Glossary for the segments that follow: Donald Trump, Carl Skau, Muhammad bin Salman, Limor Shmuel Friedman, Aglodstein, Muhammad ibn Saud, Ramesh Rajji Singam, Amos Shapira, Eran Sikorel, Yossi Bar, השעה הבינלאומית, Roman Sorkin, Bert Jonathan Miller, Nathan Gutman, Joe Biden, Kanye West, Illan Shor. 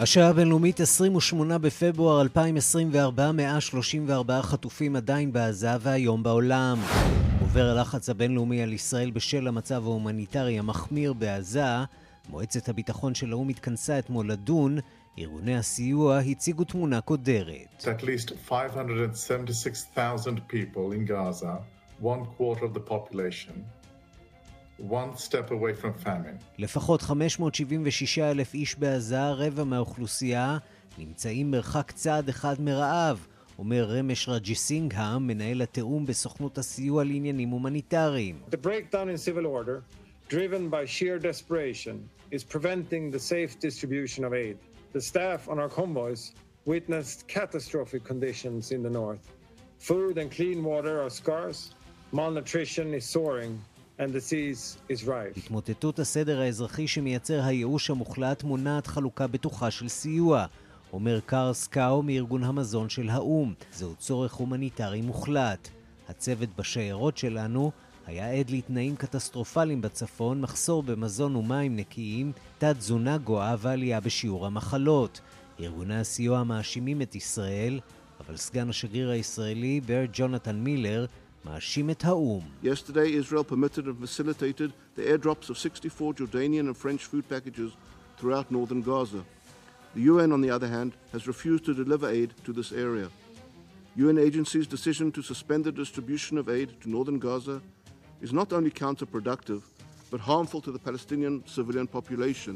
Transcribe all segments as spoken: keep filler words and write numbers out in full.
השעה הבינלאומית עשרים ושמונה בפברואר אלפיים עשרים וארבע, מאה שלושים וארבעה חטופים עדיין בעזה והיום בעולם. עובר הלחץ הבינלאומי על ישראל בשל המצב ההומניטרי המחמיר בעזה. מועצת הביטחון של האו"ם התכנסה אתמול לדון. ארגוני הסיוע הציגו תמונה קודרת. At least five hundred seventy-six thousand people in Gaza, one quarter of the population, one step away from famine. לפחות חמש מאות שבעים ושישה אלף איש בעזה, רבע מהאוכלוסייה, נמצאים מרחק צעד אחד מרעב, אומר רמש רג'י סינגהם, מנהל התאום בסוכנות הסיוע לעניינים הומניטריים. The breakdown in civil order, driven by sheer desperation, is preventing the safe distribution of aid. The staff on our convoys witnessed catastrophic conditions in the north. Food and clean water are scarce, malnutrition is soaring, and disease is rife. התמוטטות הסדר האזרחי שמייצר הייאוש המוחלט מונעת חלוקה בטוחה של סיוע, אומר קארל סקאו מארגון המזון של האו"ם. זהו צורך הומניטרי מוחלט. הצוות בשיירות שלנו היה עד לתנאים קטסטרופליים בצפון, מחסור במזון ומים נקיים, תת תזונה גואה ועלייה בשיעור המחלות. ארגוני הסיוע מאשימים את ישראל, אבל סגן השגריר הישראלי ברט ג'ונתן מילר מאשים את האו"ם. Yesterday Israel permitted and facilitated the airdrops of sixty-four Jordanian and French food packages throughout northern Gaza. The U N on the other hand has refused to deliver aid to this area. U N agencies' decision to suspend the distribution of aid to northern Gaza is not only counterproductive but harmful to the Palestinian civilian population,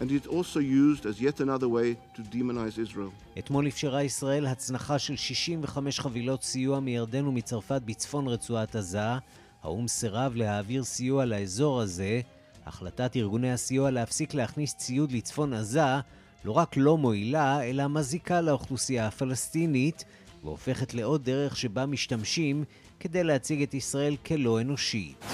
and it also used as yet another way to demonize Israel. אתמול אפשרה ישראל הצנחה של שישים וחמש חבילות סיוע מירדן ומצרפת בצפון רצועת עזה. האו"ם סירב להעביר סיוע לאזור הזה. החלטת ארגוני הסיוע להפסיק להכניס ציוד לצפון עזה לא רק לא מועילה, אלא מזיקה לאוכלוסייה הפלסטינית, והופכת לעוד דרך שבה משתמשים כדי להציג את ישראל כלא אנושית.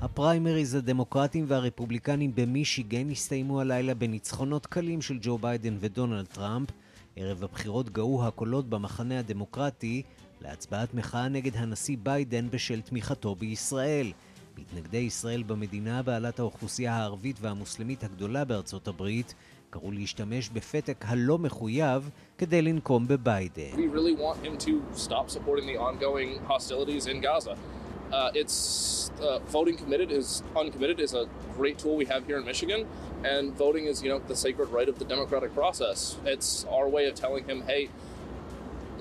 הפריימריז הדמוקרטים והרפובליקנים במישיגן הסתיימו הלילה בניצחונות קלים של ג'ו ביידן ודונלד טראמפ. ערב הבחירות גאו הקולות במחנה הדמוקרטי להצבעת מחאה נגד הנשיא ביידן בשל תמיכתו בישראל. מתנגדי ישראל במדינה בעלת האוכלוסייה הערבית והמוסלמית הגדולה בארצות הברית קראו להשתמש בפתק הלא מחויב כדי לנקום בביידן. We really want him to stop supporting the ongoing hostilities in Gaza. Uh, it's uh, voting committed is uncommitted is a great tool we have here in Michigan, and voting is, you know, the sacred right of the democratic process. It's our way of telling him, hey,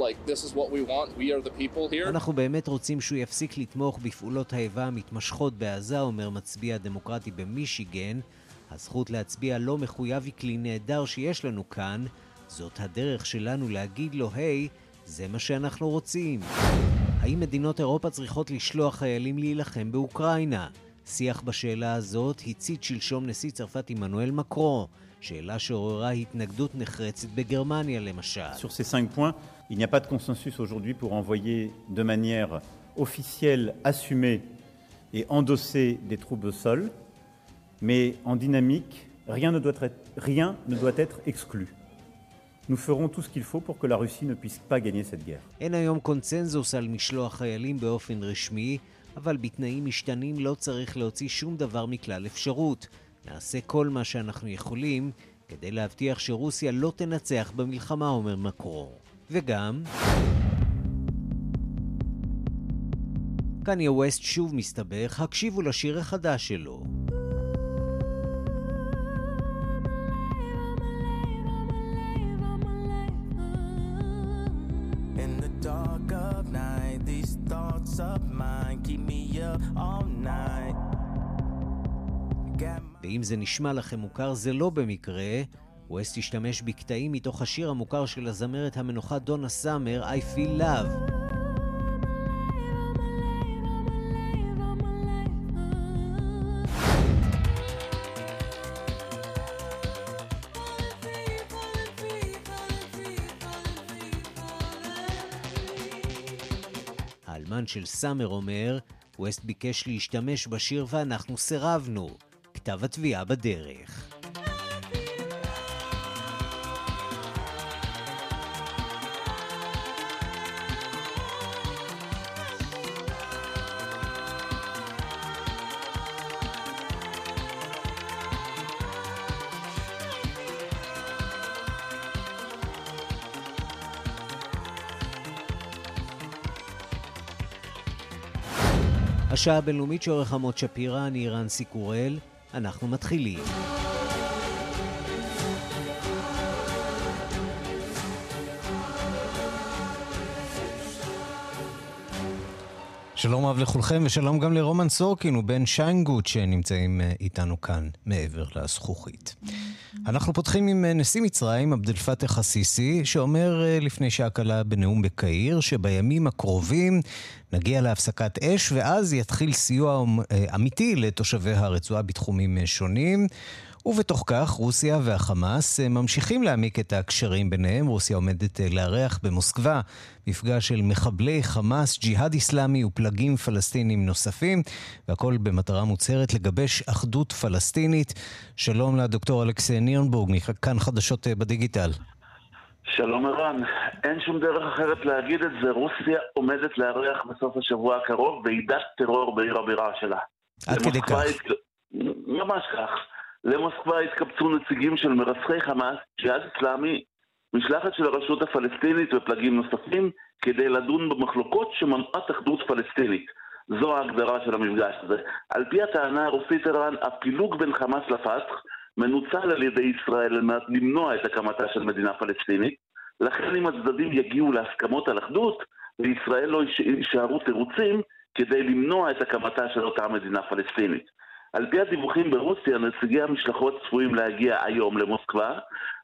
like this is what we want. We are the people here. אנחנו באמת רוצים שהוא יפסיק לתמוך בפעולות האיבה המתמשכות בעזה, אומר מצביע דמוקרטי במישיגן. הזכות להצביע לא מחויב היא כלי נהדר שיש לנו כאן. זאת הדרך שלנו להגיד לו, היי, זה מה שאנחנו רוצים. האם מדינות אירופה צריכות לשלוח חיילים להילחם באוקראינה? שיח בשאלה הזאת הציט שלשום נשיא צרפת עמנואל מקרון, שאלה שעוררה התנגדות נחרצת בגרמניה למשל. Sur ces cinq points, il n'y a pas de consensus aujourd'hui pour envoyer de manière officielle, assumée et endossée des troupes au sol. Mais en dynamique, rien ne doit être, rien ne doit être exclu. Nous ferons tout ce qu'il faut pour que la Russie ne puisse pas gagner cette guerre. אין היום קונצנזוס על משלוח חיילים באופן רשמי, אבל בתנאים משתנים לא צריך להוציא שום דבר מכלל אפשרות. נעשה כל מה שאנחנו יכולים כדי להבטיח שרוסיה לא תנצח במלחמה, אומר מקרון. וגם קניה ווסט שוב מסתבך. הקשיבו לשיר החדש שלו. ואם זה נשמע לכם מוכר, זה לא במקרה. ווסט השתמש בקטעים מתוך השיר המוכר של הזמרת המנוחה דונה סאמר, I Feel Love. האלמן של סאמר אומר, ווסט ביקש להשתמש בשיר ואנחנו סירבנו. כתב התביעה בדרך. השעה הבינלאומית שעורך עמוס שפירא, אני ערן סיקורל, אנחנו מתחילים. שלום אהב לכולכם ושלום גם לרומן סורקין ובן שיינגוט שנמצאים איתנו כאן מעבר לזכוכית. אנחנו פותחים עם נשיא מצרים, עבדל פתח א-סיסי, שאומר לפני שעה קלה בנאום בקהיר, שבימים הקרובים נגיע להפסקת אש, ואז יתחיל סיוע אמיתי לתושבי הרצועה בתחומים שונים. ובתוך כך רוסיה והחמאס ממשיכים להעמיק את הקשרים ביניהם. רוסיה עומדת לארח במוסקבה מפגש של מחבלי חמאס, ג'יהאד איסלאמי ופלגים פלסטינים נוספים, והכל במטרה מוצהרת לגבש אחדות פלסטינית. שלום לדוקטור אלכסי נירנבורג, מכאן חדשות בדיגיטל. שלום ערן, אין שום דרך אחרת להגיד את זה, רוסיה עומדת לארח בסוף השבוע הקרוב ועידת טרור בעיר הבירה שלה. עד כדי כך. הת... ממש כך. למוסקבה התקבצו נציגים של מרצחי חמאס, ג'יהאד אסלאמי, משלחת של הרשות הפלסטינית ופלגים נוספים, כדי לדון במחלוקות שמנעת אחדות פלסטינית. זו ההגדרה של המפגש הזה. על פי הטענה הרוסית איראן, הפילוג בין חמאס לפתח מנוצל על ידי ישראל למעט למנוע את הקמתה של מדינה פלסטינית. לכן אם הצדדים יגיעו להסכמות על אחדות, לישראל לא יישארו תירוצים כדי למנוע את הקמתה של אותה מדינה פלסטינית. על פי הדיווחים ברוסיה, נציגי המשלחות צפויים להגיע היום למוסקבה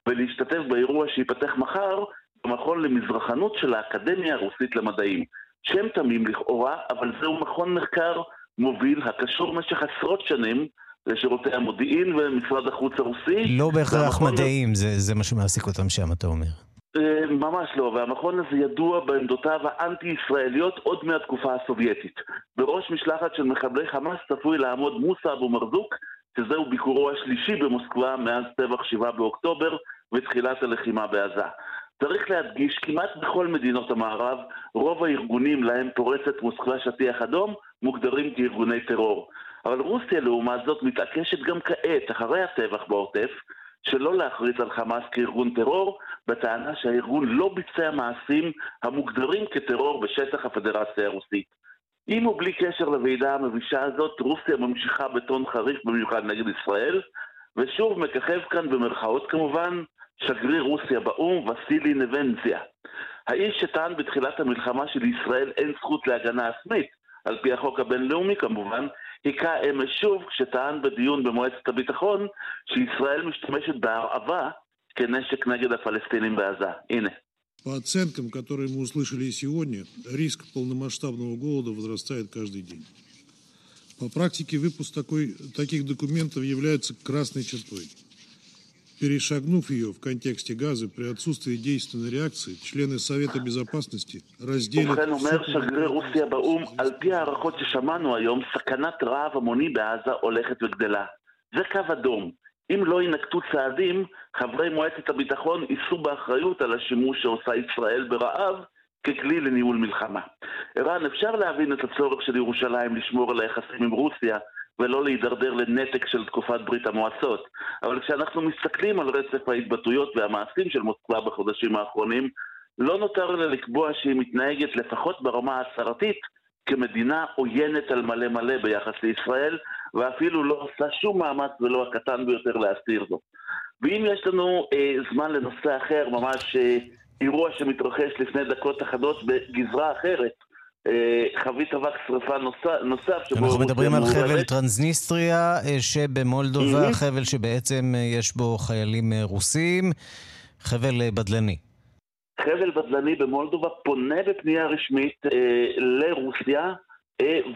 ולהשתתף באירוע שיפתח מחר במכון למזרחנות של האקדמיה הרוסית למדעים. שם תמים לכאורה, אבל זהו מכון מחקר מוביל הקשור במשך עשרות שנים לשירותי המודיעין ומשרד החוץ הרוסי. לא בהכרח מדעים, זה, זה מה שמעסיק אותם שם, אתה אומר. ממש לא, והמכון הזה ידוע בעמדותיו האנטי-ישראליות עוד מהתקופה הסובייטית. בראש משלחת של מחבלי חמאס צפוי לעמוד מוסא אבו מרזוק, שזהו ביקורו השלישי במוסקבה מאז טבח שבעה באוקטובר ותחילת הלחימה בעזה. צריך להדגיש, כמעט בכל מדינות המערב, רוב הארגונים להם פורצת מוסקבה שטיח אדום מוגדרים כארגוני טרור. אבל רוסיה לעומת זאת מתעקשת גם כעת, אחרי הטבח בעוטף, שלא להכריז על חמאס כארגון טרור, בטענה שהארגון לא ביצע מעשים המוגדרים כטרור בשטח הפדרציה הרוסית. עם או בלי קשר לוועידה המבישה הזאת, רוסיה ממשיכה בטון חריף במיוחד נגד ישראל, ושוב מככב כאן במרכאות כמובן שגריר רוסיה באום וסילי נבנזיה. האיש שטען בתחילת המלחמה שלישראל אין זכות להגנה עצמית, על פי החוק הבינלאומי כמובן, היקה אמש שוב כשטען בדיון במועצת הביטחון שישראל משתמשת בהרעבה כנשק נגד הפלסטינים בעזה. הנה. По оценкам, которые мы услышали и сегодня, риск полномасштабного голода возрастает каждый день. По практике выпуск такой, таких документов является красной чертой. Перешагнув ее в контексте газа при отсутствии действенной реакции, члены Совета Безопасности разделят... ובכן אומר שגריר רוסיה באום, על פי הערכות ששמענו היום, סכנת רעב המוני בעזה הולכת וגדלה. זה קו אדום. אם לא ינקטו צעדים, חברי מועצת הביטחון יישאו באחריות על השימוש שעושה ישראל ברעב ככלי לניהול מלחמה. ערן, אפשר להבין את הצורך של ירושלים לשמור על היחסים עם רוסיה, ולא להידרדר לנתק של תקופת ברית המועצות. אבל כשאנחנו מסתכלים על רצף ההתבטאויות והמעשים של מוסקבה בחודשים האחרונים, לא נותר לה לקבוע שהיא מתנהגת לפחות ברמה ההצהרתית, כמדינה עוינת על מלא מלא ביחס לישראל, ואפילו לא עושה שום מאמץ ולא הקטן ביותר להסתיר זאת. ואם יש לנו אה, זמן לנושא אחר, ממש אה, אירוע שמתרחש לפני דקות אחדות בגזרה אחרת, חבית אבק שריפה נוסף. אנחנו מדברים על חבל טרנסניסטריה שבמולדובה, חבל שבעצם יש בו חיילים רוסים, חבל בדלני. חבל בדלני במולדובה פונה בפנייה רשמית לרוסיה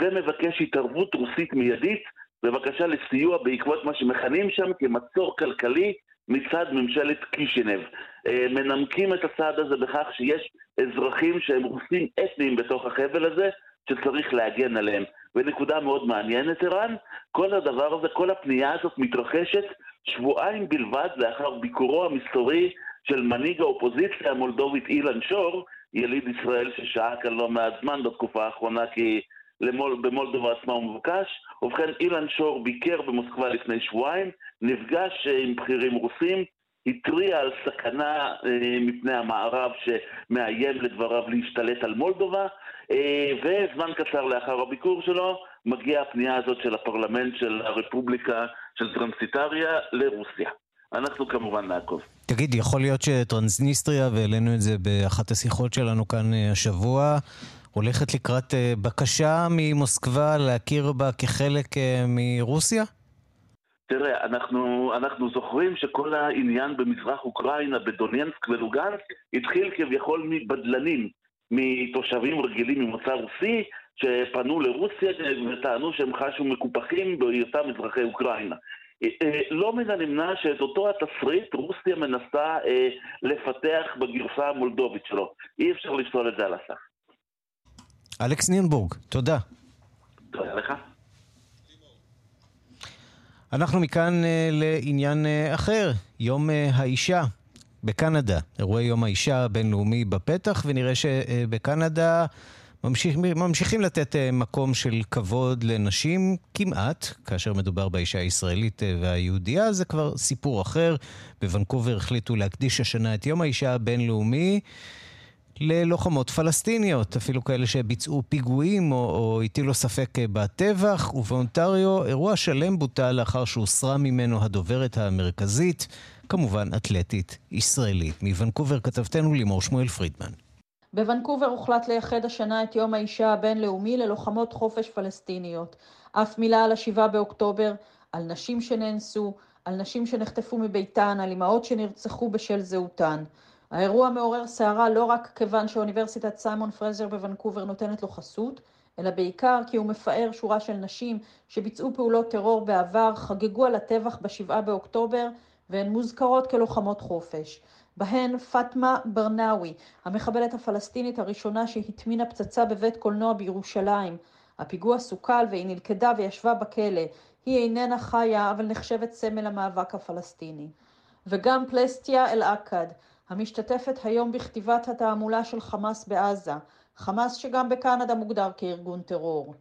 ומבקש התערבות רוסית מיידית, בבקשה לסיוע בעקבות מה שמכנים שם כמצור כלכלי מצד ממשלת קישינב. מנמקים את הצעד הזה בכך שיש אזרחים שהם רוסים אתניים בתוך החבל הזה שצריך להגן עליהם. ונקודה מאוד מעניינת ערן, כל הדבר הזה, כל הפנייה הזאת מתרחשת שבועיים בלבד לאחר ביקורו המסתורי של מנהיג האופוזיציה המולדובית אילן שור, יליד ישראל ששהה כאן לא מעט זמן בתקופה האחרונה כי למול, במולדובה עצמה הוא מבוקש. ובכן אילן שור ביקר במוסקבה לפני שבועיים, נפגש עם בכירים רוסים, התריע על סכנה אה, מפני המערב שמאיים לדבריו להשתלט על מולדובה, אה, וזמן קצר לאחר הביקור שלו מגיעה הפנייה הזאת של הפרלמנט, של הרפובליקה, של טרנסיטריה לרוסיה. אנחנו כמובן נעקוב. תגיד, יכול להיות שטרנסניסטריה, והעלינו את זה באחת השיחות שלנו כאן השבוע, הולכת לקראת בקשה ממוסקבה להכיר בה כחלק מרוסיה? תראה, אנחנו, אנחנו זוכרים שכל העניין במזרח אוקראינה, בדוניינסק ולוגנסק, התחיל כביכול מבדלנים, מתושבים רגילים ממוצא רוסי, שפנו לרוסיה וטענו שהם חשו מקופחים בהיותם מזרחי אוקראינה. לא מן הנמנע שאת אותו התסריט רוסיה מנסה אה, לפתח בגרסה המולדובית שלו. אי אפשר לפסול את זה על הסף. אלכס נירנבורג, תודה. תודה לך. אנחנו מכאן אה, לעניין אה, אחר, יום אה, האישה בקנדה. אירועי יום האישה הבינלאומי בפתח, ונראה שבקנדה ממשיך, ממשיכים לתת מקום של כבוד לנשים כמעט, כאשר מדובר באישה הישראלית והיהודיה, זה כבר סיפור אחר. בוונקובר החליטו להקדיש השנה את יום האישה הבינלאומי ללוחמות פלסטיניות, אפילו כאלה שביצעו פיגועים או, או הטילו ספק בטבח, ובאונטריו אירוע שלם בוטל לאחר שהוסרה ממנו הדוברת המרכזית, כמובן אתלטית ישראלית. מוונקובר כתבתנו לימור שמואל פרידמן. בוונקובר הוחלט לייחד השנה את יום האישה הבינלאומי ללוחמות חופש פלסטיניות. אף מילה על השבעה באוקטובר, על נשים שנאנסו, על נשים שנחטפו מביתן, על אמהות שנרצחו בשל זהותן. האירוע מעורר סערה לא רק כיוון שאוניברסיטת סיימון פרזר בוונקובר נותנת לו חסות, אלא בעיקר כי הוא מפאר שורה של נשים שביצעו פעולות טרור בעבר, חגגו על הטבח בשבעה באוקטובר, והן מוזכרות כלוחמות חופש. בהן פאטמה ברנאווי, המחבלת הפלסטינית הראשונה שהטמינה פצצה בבית קולנוע בירושלים. הפיגוע סוכל והיא נלכדה וישבה בכלא. היא איננה חיה, אבל נחשבת סמל המאבק הפלסטיני. וגם פלסטיה אל-אקד, המשתתפת היום בכתיבת התעמולה של חמאס בעזה. חמאס שגם בקנדה מוגדר כארגון טרור.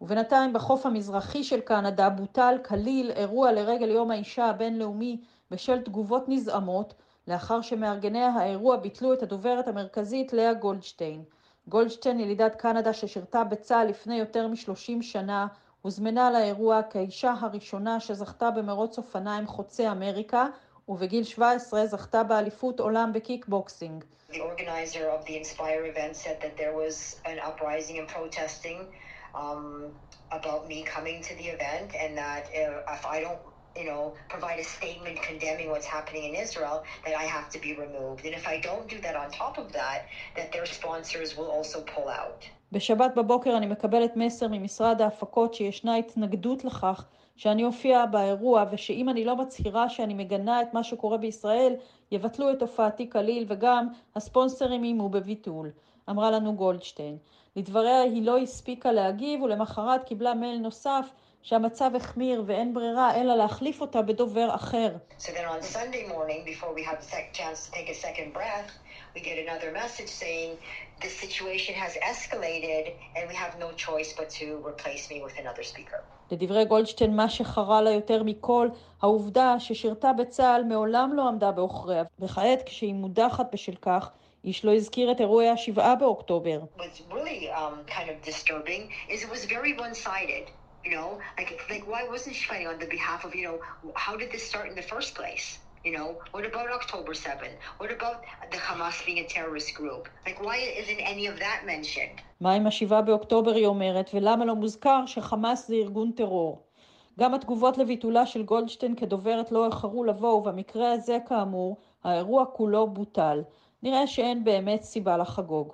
ובינתיים בחוף המזרחי של קנדה בוטל כליל אירוע לרגל יום האישה הבינלאומי בשל תגובות נזעמות, לאחר שמארגני האירוע ביטלו את הדוברת המרכזית לאה גולדשטיין. גולדשטיין, ילידת קנדה ששירתה בצה"ל לפני יותר מ-שלושים שנה, הוזמנה לאירוע כאישה הראשונה שזכתה במרוץ אופניים חוצי אמריקה, ובגיל שבע עשרה זכתה באליפות עולם בקיקבוקסינג. The organizer of the Inspire event said that there was an uprising and protesting um about me coming to the event and that if I don't you know, provide a statement condemning what's happening in Israel, that I have to be removed. And if I don't do that on top of that, that their sponsors will also pull out. בשבת בבוקר אני מקבלת מסר ממשרד ההפקות שישנה התנגדות לכך שאני הופיעה באירוע, ושאם אני לא מצהירה שאני מגנה את מה שקורה בישראל, יבטלו את הופעתי כליל, וגם הספונסרים יהיו בביטול, אמרה לנו גולדשטיין. לדבריה היא לא הספיקה להגיב, ולמחרת קיבלה מייל נוסף, שהמצב החמיר ואין ברירה אלא להחליף אותה בדובר אחר. So then on Sunday morning before we have a second chance to take a second breath, we get another message saying the situation has escalated and we have no choice but to replace me with another speaker. לדברי גולדשטיין, מה שחרה לה יותר מכל, העובדה ששירתה בצה"ל מעולם לא עמדה באוכריה, וכעת כשהיא מודחת בשל כך, איש לא הזכיר את אירועי השבעה באוקטובר. What's really um, kind of disturbing is it was very one-sided. you know like like why wasn't she fighting on the behalf of you know how did this start in the first place you know what about October seventh what about the Hamas being a terrorist group like why isn't any of that mentioned מה עם השבעה באוקטובר, היא אומרת, ולמה לא מוזכר שחמאס זה ארגון טרור? גם התגובות לביטולה של גולדשטיין כדוברת לא איחרו לבוא, ובמקרה הזה כאמור האירוע כולו בוטל. נראה שאין באמת סיבה לחגוג.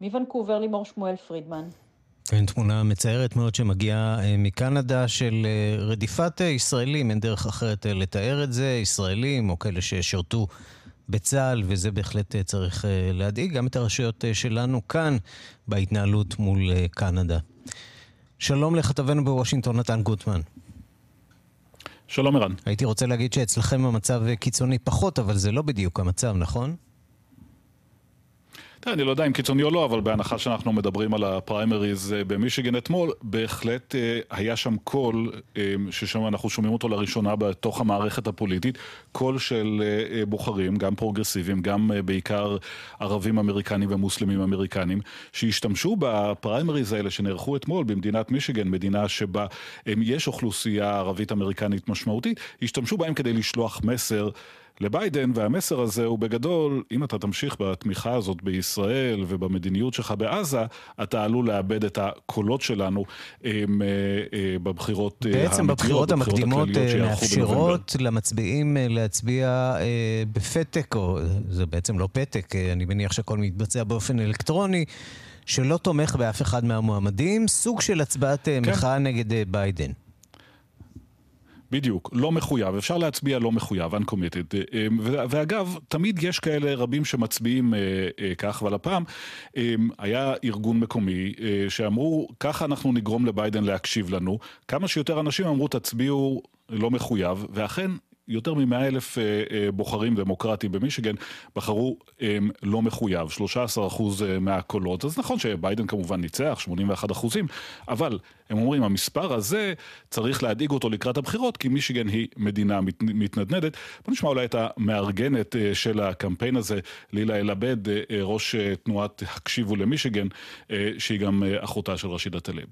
מוונקובר, לימור שמואל פרידמן. אין תמונה מצערת מאוד שמגיעה מקנדה של רדיפת ישראלים, אין דרך אחרת לתאר את זה, ישראלים או כאלה ששירתו בצה"ל, וזה בהחלט צריך להדאיג גם את הרשויות שלנו כאן בהתנהלות מול קנדה. שלום לכתבנו בוושינגטון נתן גוטמן. שלום ערן. הייתי רוצה להגיד שאצלכם המצב קיצוני פחות, אבל זה לא בדיוק המצב, נכון? אני לא יודע אם קיצוני או לא, אבל בהנחה שאנחנו מדברים על הפריימריז במישיגן אתמול, בהחלט היה שם קול, ששם אנחנו שומעים אותו לראשונה בתוך המערכת הפוליטית, קול של בוחרים, גם פרוגרסיבים, גם בעיקר ערבים אמריקנים ומוסלמים אמריקנים, שהשתמשו בפריימריז האלה שנערכו אתמול במדינת מישיגן, מדינה שבה יש אוכלוסייה ערבית אמריקנית משמעותית, השתמשו בהם כדי לשלוח מסר לביידן, והמסר הזה הוא בגדול, אם אתה תמשיך בתמיכה הזאת בישראל ובמדיניות שלך בעזה, אתה עלול לאבד את הקולות שלנו עם, בבחירות בעצם המקדימות, בבחירות המקדימות מאפשרות למצביעים להצביע בפתק, או זה בעצם לא פתק, אני מניח שהכל מתבצע באופן אלקטרוני, שלא תומך באף אחד מהמועמדים, סוג של הצבעת כן. מחאה נגד ביידן. בדיוק, לא מחויב, אפשר להצביע לא מחויב, uncommitted, ואגב, תמיד יש כאלה רבים שמצביעים כך, אבל הפעם היה ארגון מקומי שאמרו, ככה אנחנו נגרום לביידן להקשיב לנו, כמה שיותר אנשים אמרו, תצביעו לא מחויב, ואכן, יותר ממאה אלף בוחרים דמוקרטיים במישיגן בחרו לא מחויב, שלושה עשר אחוז מהקולות. אז נכון שביידן כמובן ניצח, שמונים ואחד אחוז, אבל הם אומרים, המספר הזה צריך להדאיג אותו לקראת הבחירות, כי מישיגן היא מדינה מת, מתנדנדת. בוא נשמע אולי את המארגנת של הקמפיין הזה, לילה אלבד, ראש תנועת הקשיבו למישיגן, שהיא גם אחותה של רשידה טלב.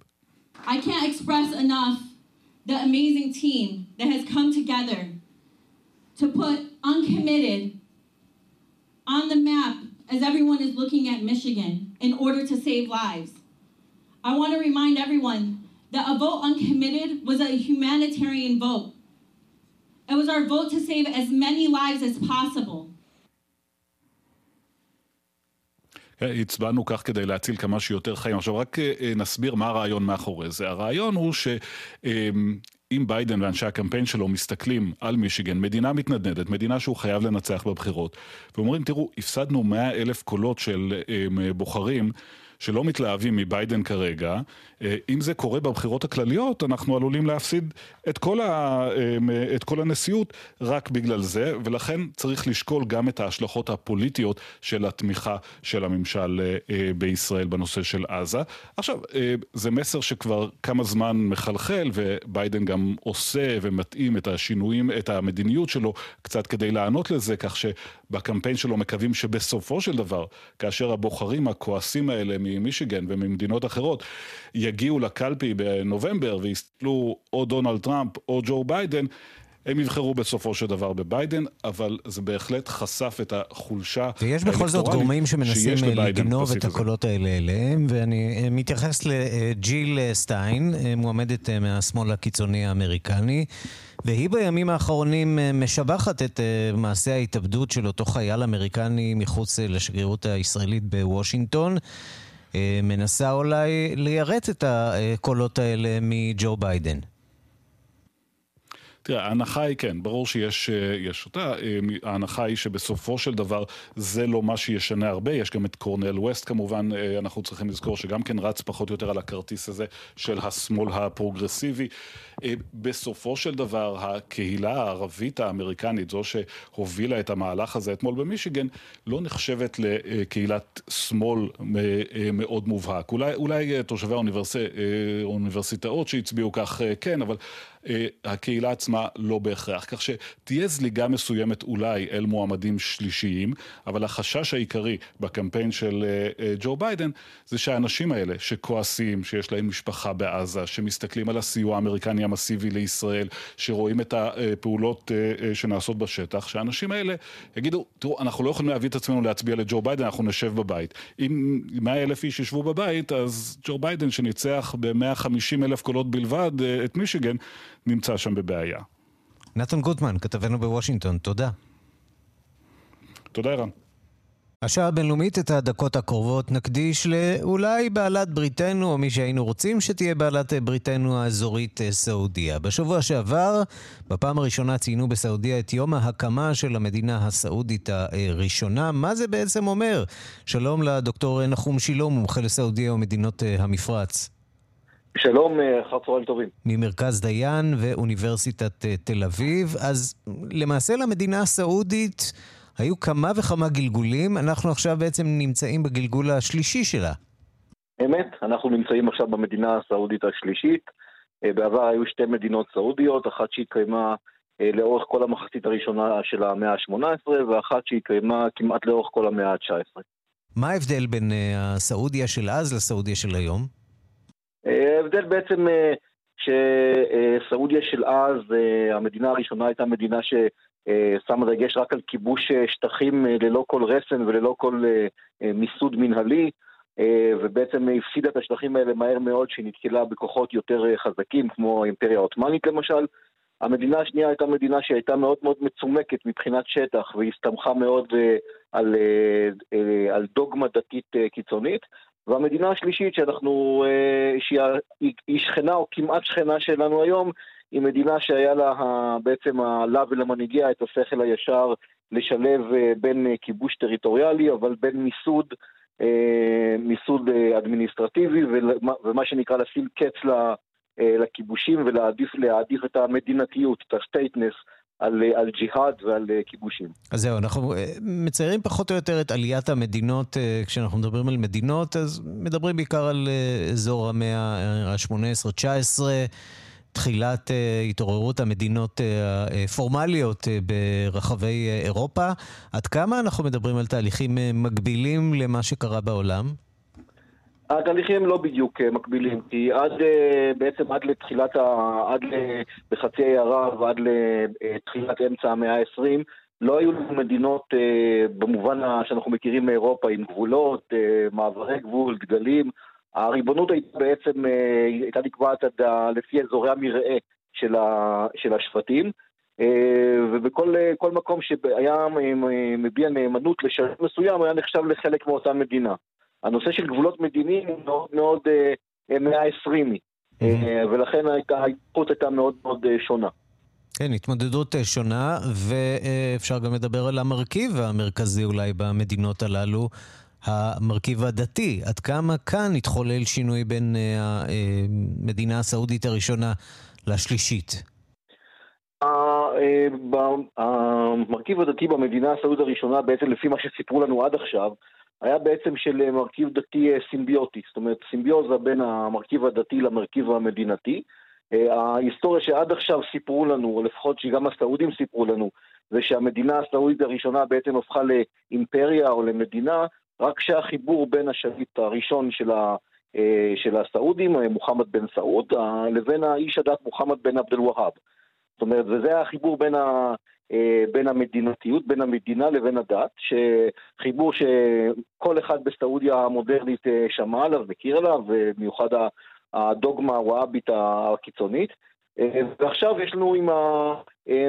I can't express enough the amazing team that has come together to put uncommitted on the map as everyone is looking at Michigan in order to save lives. I want to remind everyone that a vote uncommitted was a humanitarian vote. It was our vote to save as many lives as possible. הצבענו כך כדי להציל כמה שיותר חיים. עכשיו רק נסביר מה הרעיון מאחורי זה. הרעיון הוא ש... אם ביידן ואנשי הקמפיין שלו מסתכלים על מישיגן, מדינה מתנדנדת, מדינה שהוא חייב לנצח בבחירות, ואומרים, תראו, הפסדנו מאה אלף קולות של בוחרים שלא מתלהבים מביידן כרגע, אם זה קורה בבחירות הכלליות, אנחנו עלולים להפסיד את כל, ה... את כל הנשיאות רק בגלל זה, ולכן צריך לשקול גם את ההשלכות הפוליטיות של התמיכה של הממשל בישראל בנושא של עזה. עכשיו, זה מסר שכבר כמה זמן מחלחל, וביידן גם עושה ומתאים את השינויים, את המדיניות שלו, קצת כדי לענות לזה, כך שבקמפיין שלו מקווים שבסופו של דבר, כאשר הבוחרים הכועסים האלה ממישיגן וממדינות אחרות, יגיעו לקלפי בנובמבר ויסתכלו או דונלד טראמפ או ג'ו ביידן, הם יבחרו בסופו של דבר בביידן, אבל זה בהחלט חשף את החולשה. ויש בכל זאת גורמים שמנסים לגנוב את הקולות האלה אליהם, ואני מתייחס לג'יל סטיין, מועמדת מהשמאל הקיצוני האמריקני, והיא בימים האחרונים משבחת את מעשה ההתאבדות של אותו חייל אמריקני מחוץ לשגרירות הישראלית בוושינגטון, מנסה אולי ליירט את הקולות האלה מג'ו ביידן. תראה, ההנחה היא כן, ברור שיש יש אותה, ההנחה היא שבסופו של דבר זה לא מה שישנה הרבה, יש גם את קורנל ווסט כמובן, אנחנו צריכים לזכור שגם כן רץ פחות או יותר על הכרטיס הזה של השמאל הפרוגרסיבי, בסופו של דבר הקהילה הערבית האמריקנית, זו שהובילה את המהלך הזה אתמול במישיגן, לא נחשבת לקהילת שמאל מאוד מובהק, אולי, אולי תושבי האוניברס... האוניברסיטאות שהצביעו כך כן, אבל הקהילה עצמה לא בהכרח, כך שתהיה זליגה מסוימת אולי אל מועמדים שלישיים, אבל החשש העיקרי בקמפיין של ג'ו ביידן, זה שהאנשים האלה שכועסים, שיש להם משפחה בעזה, שמסתכלים על הסיוע האמריקני המסיבי לישראל, שרואים את הפעולות שנעשות בשטח, שהאנשים האלה יגידו, תראו, אנחנו לא יכולים להביא את עצמנו להצביע לג'ו ביידן, אנחנו נשב בבית. אם מאה אלף איש ישבו בבית, אז ג'ו ביידן שניצח ב-מאה וחמישים אלף קולות בלבד את מישיגן, נמצא שם בבעיה. נתן גוטמן, כתבנו בוושינגטון, תודה. תודה, אירן. השעה הבינלאומית, את הדקות הקרובות נקדיש לאולי בעלת בריתנו, או מי שהיינו רוצים שתהיה בעלת בריתנו האזורית סעודיה. בשבוע שעבר, בפעם הראשונה ציינו בסעודיה את יום ההקמה של המדינה הסעודית הראשונה. מה זה בעצם אומר? שלום לדוקטור נחום שילה, מומחה לסעודיה ומדינות המפרץ. שלום, אחר צהריים טובים. ממרכז דיין ואוניברסיטת תל אביב. אז למעשה למדינה הסעודית היו כמה וכמה גלגולים, אנחנו עכשיו בעצם נמצאים בגלגול השלישי שלה. אמת, אנחנו נמצאים עכשיו במדינה הסעודית השלישית. בעבר היו שתי מדינות סעודיות, אחת שהתקיימה לאורך כל המחצית הראשונה של המאה ה-שמונה עשרה, ואחת שהתקיימה כמעט לאורך כל המאה ה-תשע עשרה. מה ההבדל בין הסעודיה של אז לסעודיה של היום? ההבדל בעצם שסעודיה של אז, המדינה הראשונה הייתה מדינה ששמה דגש רק על כיבוש שטחים ללא כל רסן וללא כל מיסוד מנהלי, ובעצם הפסידה את השטחים האלה מהר מאוד שנתקלה בכוחות יותר חזקים, כמו האימפריה העות'מאנית למשל. המדינה השנייה הייתה מדינה שהייתה מאוד מאוד מצומקת מבחינת שטח, והיא הסתמכה מאוד על, על דוגמה דתית קיצונית, והמדינה השלישית שאנחנו, שהיא שכנה או כמעט שכנה שלנו היום, היא מדינה שהיה לה בעצם הלב ולמנהיגיה את השכל הישר לשלב בין כיבוש טריטוריאלי, אבל בין מיסוד, מיסוד אדמיניסטרטיבי ומה שנקרא לשים קץ לכיבושים ולהעדיף את המדינתיות, את הסטייטנס, על, על ג'יהאד ועל כיבושים. אז זהו, אנחנו מציירים פחות או יותר את עליית המדינות. כשאנחנו מדברים על מדינות, אז מדברים בעיקר על אזור המאה ה-שמונה עשרה תשע עשרה, תחילת התעוררות המדינות הפורמליות ברחבי אירופה. עד כמה אנחנו מדברים על תהליכים מקבילים למה שקרה בעולם? התהליכים לא בדיוק מקבילים, כי עד, בעצם עד לתחילת, עד בחצי הערב, עד לתחילת אמצע המאה ה-עשרים, לא היו מדינות במובן שאנחנו מכירים מאירופה, עם גבולות, מעברי גבול, דגלים. הריבונות הייתה בעצם, הייתה נקבעת עד לפי אזורי המרעה של, ה, של השבטים, ובכל כל מקום שהיה מביע נאמנות לשלב מסוים, היה נחשב לחלק מאותה מדינה. הנושא של גבולות מדיניים מאוד מאוד מאה עשרים, ולכן ההתפות הייתה מאוד מאוד שונה. כן, התמודדות שונה, ואפשר גם לדבר על המרכיב המרכזי אולי במדינות הללו, המרכיב הדתי. עד כמה כאן התחולל שינוי בין המדינה הסעודית הראשונה לשלישית? המרכיב הדתי במדינה הסעודית הראשונה, בעצם לפי מה שסיפרו לנו עד עכשיו, היה בעצם של מרכיב דתי סימביוטי, זאת אומרת סימביוזה בין המרכיב הדתי למרכיב המדינתי. ההיסטוריה שעד עכשיו סיפרו לנו, או לפחות שגם הסעודים סיפרו לנו, זה שהמדינה הסעודית הראשונה בעצם הופכה לאימפריה או למדינה, רק שהחיבור בין השליט הראשון של, ה, של הסעודים, מוחמד בן סעוד, לבין האיש הדת מוחמד בן עבד אל-והאב. זאת אומרת, וזה החיבור בין ה... בין המדינתיות, בין המדינה לבין הדת, שחיבור שכל אחד בסעודיה המודרנית שמע עליו, מכיר עליו, במיוחד הדוגמה הוואבית הקיצונית. ועכשיו יש לנו עם ה,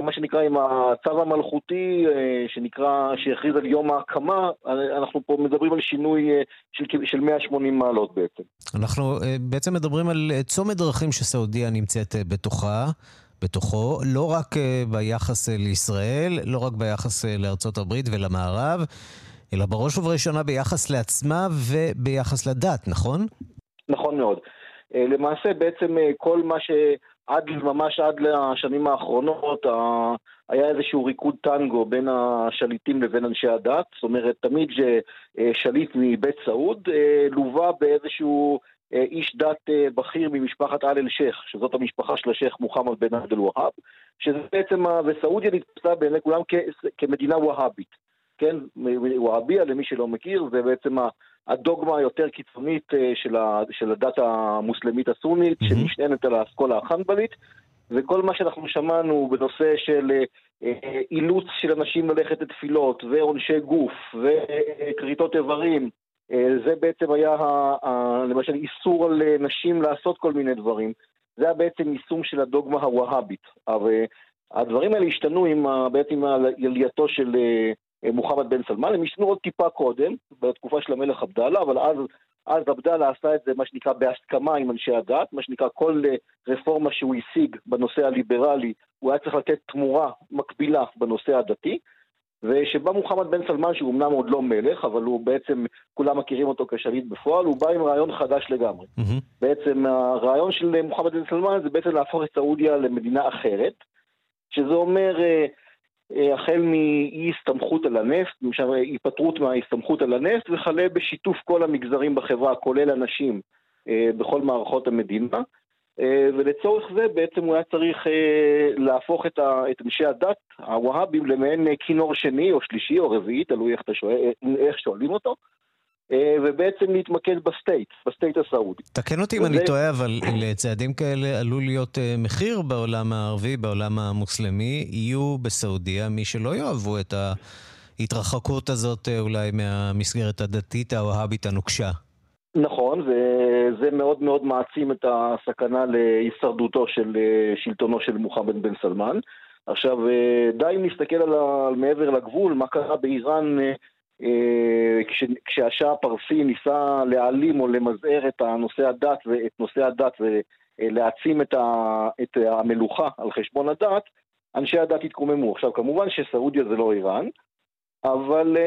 מה שנקרא עם הצו המלכותי, שנקרא, שהכריז על יום ההקמה, אנחנו פה מדברים על שינוי של, של מאה ושמונים מעלות בעצם. אנחנו בעצם מדברים על צומת דרכים שסעודיה נמצאת בתוכה, בתוכו, לא רק ביחס לישראל, לא רק ביחס לארצות הברית ולמערב, אלא בראש ובראשונה ביחס לעצמה וביחס לדת, נכון? נכון מאוד. למעשה בעצם כל מה שעד, ממש עד לשנים האחרונות, היה איזשהו ריקוד טנגו בין השליטים לבין אנשי הדת, זאת אומרת תמיד ששליט מבית סעוד לובה באיזשהו איש דת בכיר ממשפחת אל אל-שייך, שזאת המשפחה של השייך מוחמד בן עבד אל-והאב, שזה בעצם, וסעודיה נתפסה בעיני כולם כ- כמדינה והאבית. כן, והאביה, למי שלא מכיר, זה בעצם הדוגמה היותר קיצונית של, ה- של הדת המוסלמית הסונית, mm-hmm. שנשענת על האסכולה החנבלית, וכל מה שאנחנו שמענו בנושא של אילוץ של אנשים ללכת לתפילות, ועונשי גוף, וכריתות איברים, זה בעצם היה, למשל, איסור על נשים לעשות כל מיני דברים. זה היה בעצם יישום של הדוגמה הווהאבית. הדברים האלה השתנו עם בעצם עלייתו של מוחמד בן סלמן, הם השתנו עוד טיפה קודם, בתקופה של המלך עבדאללה, אבל אז, אז עבדאללה עשה את זה, מה שנקרא, בהסכמה עם אנשי הדת, מה שנקרא, כל רפורמה שהוא השיג בנושא הליברלי, הוא היה צריך לתת תמורה מקבילה בנושא הדתי, ושבא מוחמד בן סלמן, שהוא אמנם עוד לא מלך, אבל הוא בעצם, כולם מכירים אותו כשליט בפועל, הוא בא עם רעיון חדש לגמרי. Mm-hmm. בעצם הרעיון של מוחמד בן סלמן זה בעצם להפוך את סעודיה למדינה אחרת, שזה אומר החל מאי הסתמכות על הנפט, היפטרות מההסתמכות על הנפט, וכלה בשיתוף כל המגזרים בחברה, כולל אנשים בכל מערכות המדינה, ולצורך זה בעצם הוא היה צריך להפוך את, ה, את אנשי הדת, הווהאבים, למעין כינור שני או שלישי או רביעי, תלוי איך, שואל, איך שואלים אותו, ובעצם להתמקד בסטייט, בסטייט הסעודי. תקן אותי אם אני טועה, אבל לצעדים כאלה עלול להיות מחיר בעולם הערבי, בעולם המוסלמי, יהיו בסעודיה מי שלא יאהבו את ההתרחקות הזאת אולי מהמסגרת הדתית הווהאבית הנוקשה. נכון, וזה מאוד מאוד מעצים את הסכנה להישרדותו של שלטונו של מוחמד בן סלמן. עכשיו, די אם נסתכל על מעבר לגבול, מה קרה באיראן כשהשאה הפרסי ניסה להעלים או למזער את נושא הדת ואת נושא הדת ולהעצים את את המלוכה על חשבון הדת, אנשי הדת התקוממו. עכשיו, כמובן שסעודיה זה לא איראן, אבל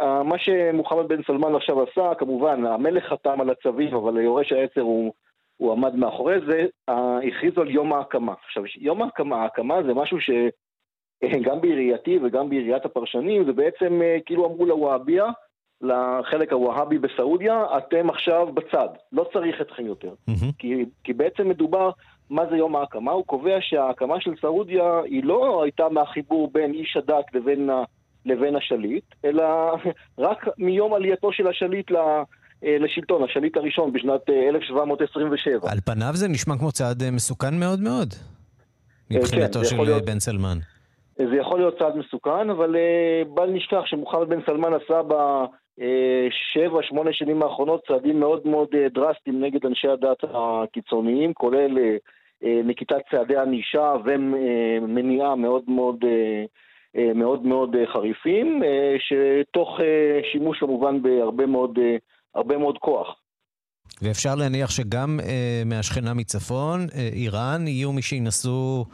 uh, מה שמוחמד בן סלמן עכשיו עשה, כמובן, המלך חתם על הצווים, אבל יורש העצר הוא, הוא עמד מאחורי זה, uh, הכריזו על יום ההקמה. עכשיו, יום ההקמה, ההקמה זה משהו שגם בעירייתי וגם בעיריית הפרשנים, זה בעצם uh, כאילו אמרו לוואביה, לחלק הווהאבי בסעודיה, אתם עכשיו בצד, לא צריך אתכם יותר. Mm-hmm. כי, כי בעצם מדובר, מה זה יום ההקמה? הוא קובע שההקמה של סעודיה היא לא הייתה מהחיבור בין איש הדת לבין ה... לבין השליט, אלא רק מיום עלייתו של השליט לשלטון, השליט הראשון בשנת אלף שבע מאות עשרים ושבע. על פניו זה נשמע כמו צעד מסוכן מאוד מאוד, מבחינתו של בן סלמן. זה יכול להיות צעד מסוכן, אבל בל נשכח שמוחמד בן סלמן עשה בשבע, שמונה שנים האחרונות צעדים מאוד מאוד דרסטיים נגד אנשי הדת הקיצוניים, כולל נקיטת צעדי ענישה ומניעה מאוד מאוד... מאוד מאוד חריפים, שתוך שימוש כמובן בהרבה מאוד, הרבה מאוד כוח. ואפשר להניח שגם מהשכנה מצפון, איראן, יהיו מי שינסו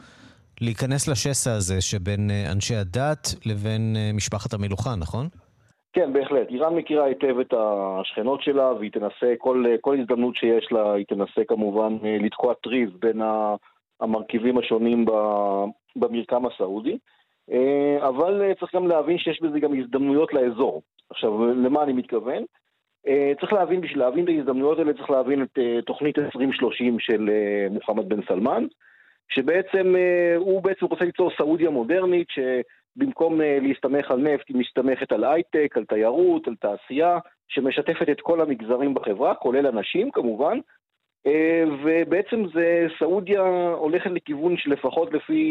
להיכנס לשסע הזה שבין אנשי הדת לבין משפחת המלוכה, נכון? כן, בהחלט. איראן מכירה היטב את השכנות שלה, והיא תנסה, כל, כל הזדמנות שיש לה, היא תנסה כמובן לתקוע טריז בין המרכיבים השונים במרקם הסעודי. אבל צריך גם להבין שיש בזה גם הזדמנויות לאזור. עכשיו, למה אני מתכוון? צריך להבין, בשביל להבין את ההזדמנויות האלה, צריך להבין את תוכנית עשרים שלושים של מוחמד בן סלמן, שבעצם הוא בעצם רוצה ליצור סעודיה מודרנית, שבמקום להסתמך על נפט, היא מסתמכת על הייטק, על תיירות, על תעשייה, שמשתפת את כל המגזרים בחברה, כולל אנשים כמובן, ובעצם זה סעודיה הולכת לכיוון שלפחות לפי